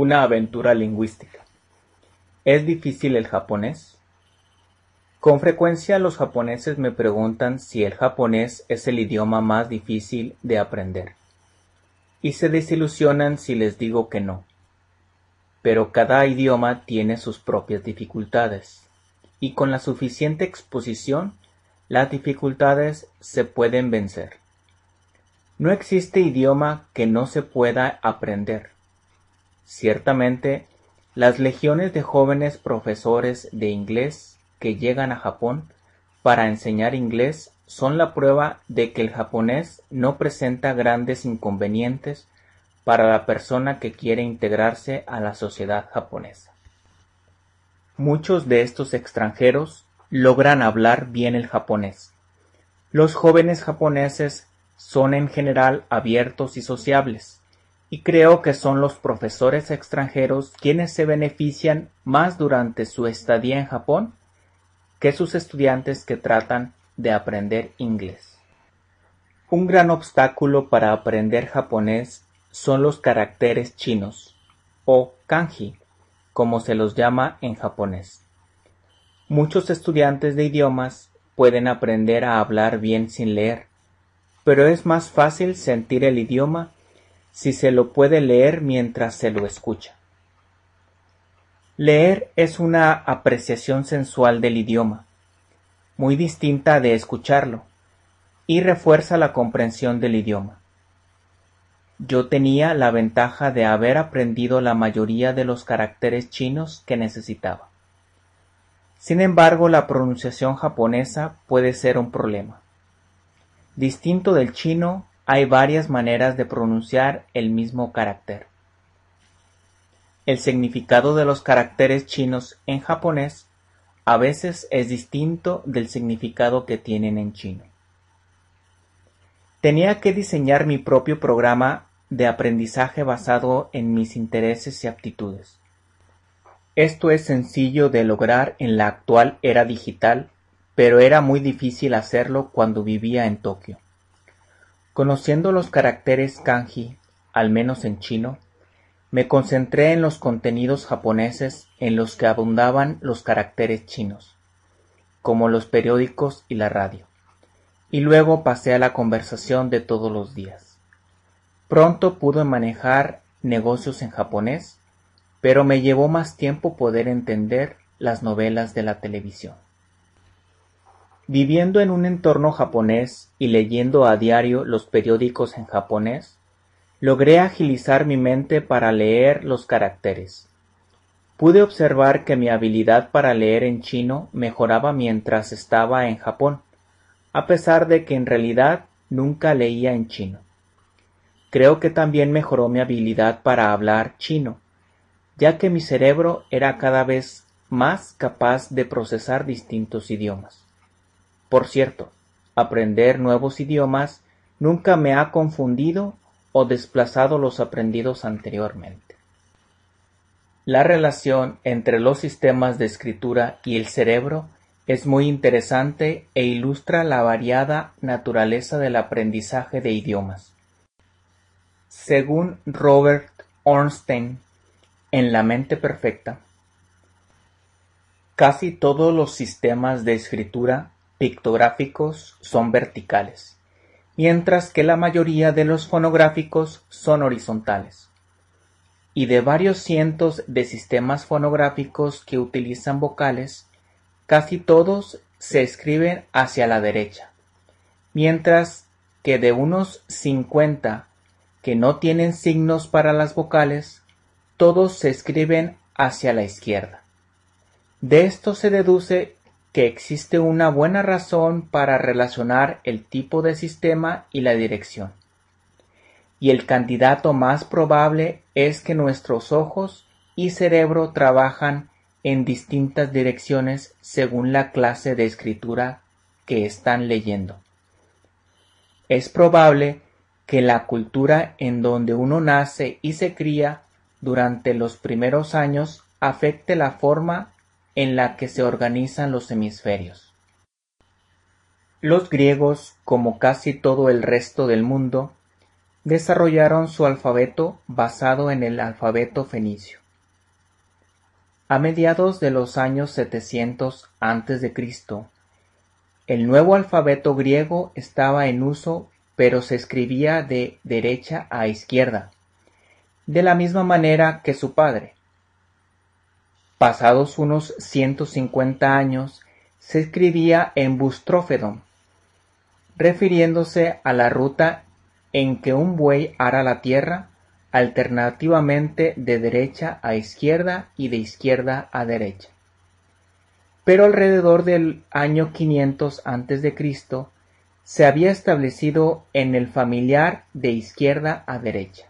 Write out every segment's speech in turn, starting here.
Una aventura lingüística. ¿Es difícil el japonés? Con frecuencia los japoneses me preguntan si el japonés es el idioma más difícil de aprender, y se desilusionan si les digo que no. Pero cada idioma tiene sus propias dificultades, y con la suficiente exposición, las dificultades se pueden vencer. No existe idioma que no se pueda aprender. Ciertamente, las legiones de jóvenes profesores de inglés que llegan a Japón para enseñar inglés son la prueba de que el japonés no presenta grandes inconvenientes para la persona que quiere integrarse a la sociedad japonesa. Muchos de estos extranjeros logran hablar bien el japonés. Los jóvenes japoneses son en general abiertos y sociables, y creo que son los profesores extranjeros quienes se benefician más durante su estadía en Japón que sus estudiantes que tratan de aprender inglés. Un gran obstáculo para aprender japonés son los caracteres chinos, o kanji, como se los llama en japonés. Muchos estudiantes de idiomas pueden aprender a hablar bien sin leer, pero es más fácil sentir el idioma si se lo puede leer mientras se lo escucha. Leer es una apreciación sensual del idioma, muy distinta de escucharlo, y refuerza la comprensión del idioma. Yo tenía la ventaja de haber aprendido la mayoría de los caracteres chinos que necesitaba. Sin embargo, la pronunciación japonesa puede ser un problema. Distinto del chino, hay varias maneras de pronunciar el mismo carácter. El significado de los caracteres chinos en japonés a veces es distinto del significado que tienen en chino. Tenía que diseñar mi propio programa de aprendizaje basado en mis intereses y aptitudes. Esto es sencillo de lograr en la actual era digital, pero era muy difícil hacerlo cuando vivía en Tokio. Conociendo los caracteres kanji, al menos en chino, me concentré en los contenidos japoneses en los que abundaban los caracteres chinos, como los periódicos y la radio, y luego pasé a la conversación de todos los días. Pronto pude manejar negocios en japonés, pero me llevó más tiempo poder entender las novelas de la televisión. Viviendo en un entorno japonés y leyendo a diario los periódicos en japonés, logré agilizar mi mente para leer los caracteres. Pude observar que mi habilidad para leer en chino mejoraba mientras estaba en Japón, a pesar de que en realidad nunca leía en chino. Creo que también mejoró mi habilidad para hablar chino, ya que mi cerebro era cada vez más capaz de procesar distintos idiomas. Por cierto, aprender nuevos idiomas nunca me ha confundido o desplazado los aprendidos anteriormente. La relación entre los sistemas de escritura y el cerebro es muy interesante e ilustra la variada naturaleza del aprendizaje de idiomas. Según Robert Ornstein, en La mente perfecta, casi todos los sistemas de escritura pictográficos son verticales, mientras que la mayoría de los fonográficos son horizontales. Y de varios cientos de sistemas fonográficos que utilizan vocales, casi todos se escriben hacia la derecha, mientras que de unos 50 que no tienen signos para las vocales, todos se escriben hacia la izquierda. De esto se deduce que existe una buena razón para relacionar el tipo de sistema y la dirección. Y el candidato más probable es que nuestros ojos y cerebro trabajan en distintas direcciones según la clase de escritura que están leyendo. Es probable que la cultura en donde uno nace y se cría durante los primeros años afecte la forma en la que se organizan los hemisferios. Los griegos, como casi todo el resto del mundo, desarrollaron su alfabeto basado en el alfabeto fenicio. A mediados de los años 700 a.C., el nuevo alfabeto griego estaba en uso, pero se escribía de derecha a izquierda, de la misma manera que su padre. Pasados unos 150 años, se escribía en bustrófedon, refiriéndose a la ruta en que un buey ara la tierra, alternativamente de derecha a izquierda y de izquierda a derecha. Pero alrededor del año 500 a.C., se había establecido en el familiar de izquierda a derecha.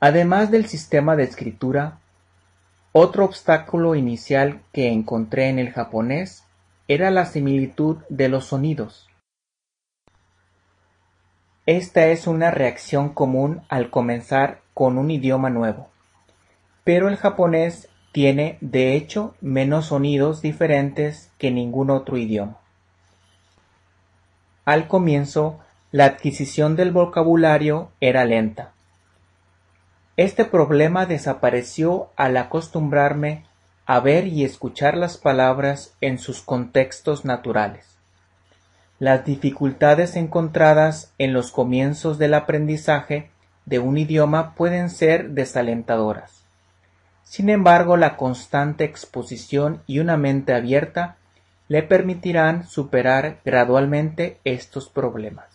Además del sistema de escritura, otro obstáculo inicial que encontré en el japonés era la similitud de los sonidos. Esta es una reacción común al comenzar con un idioma nuevo, pero el japonés tiene, de hecho, menos sonidos diferentes que ningún otro idioma. Al comienzo, la adquisición del vocabulario era lenta. Este problema desapareció al acostumbrarme a ver y escuchar las palabras en sus contextos naturales. Las dificultades encontradas en los comienzos del aprendizaje de un idioma pueden ser desalentadoras. Sin embargo, la constante exposición y una mente abierta le permitirán superar gradualmente estos problemas.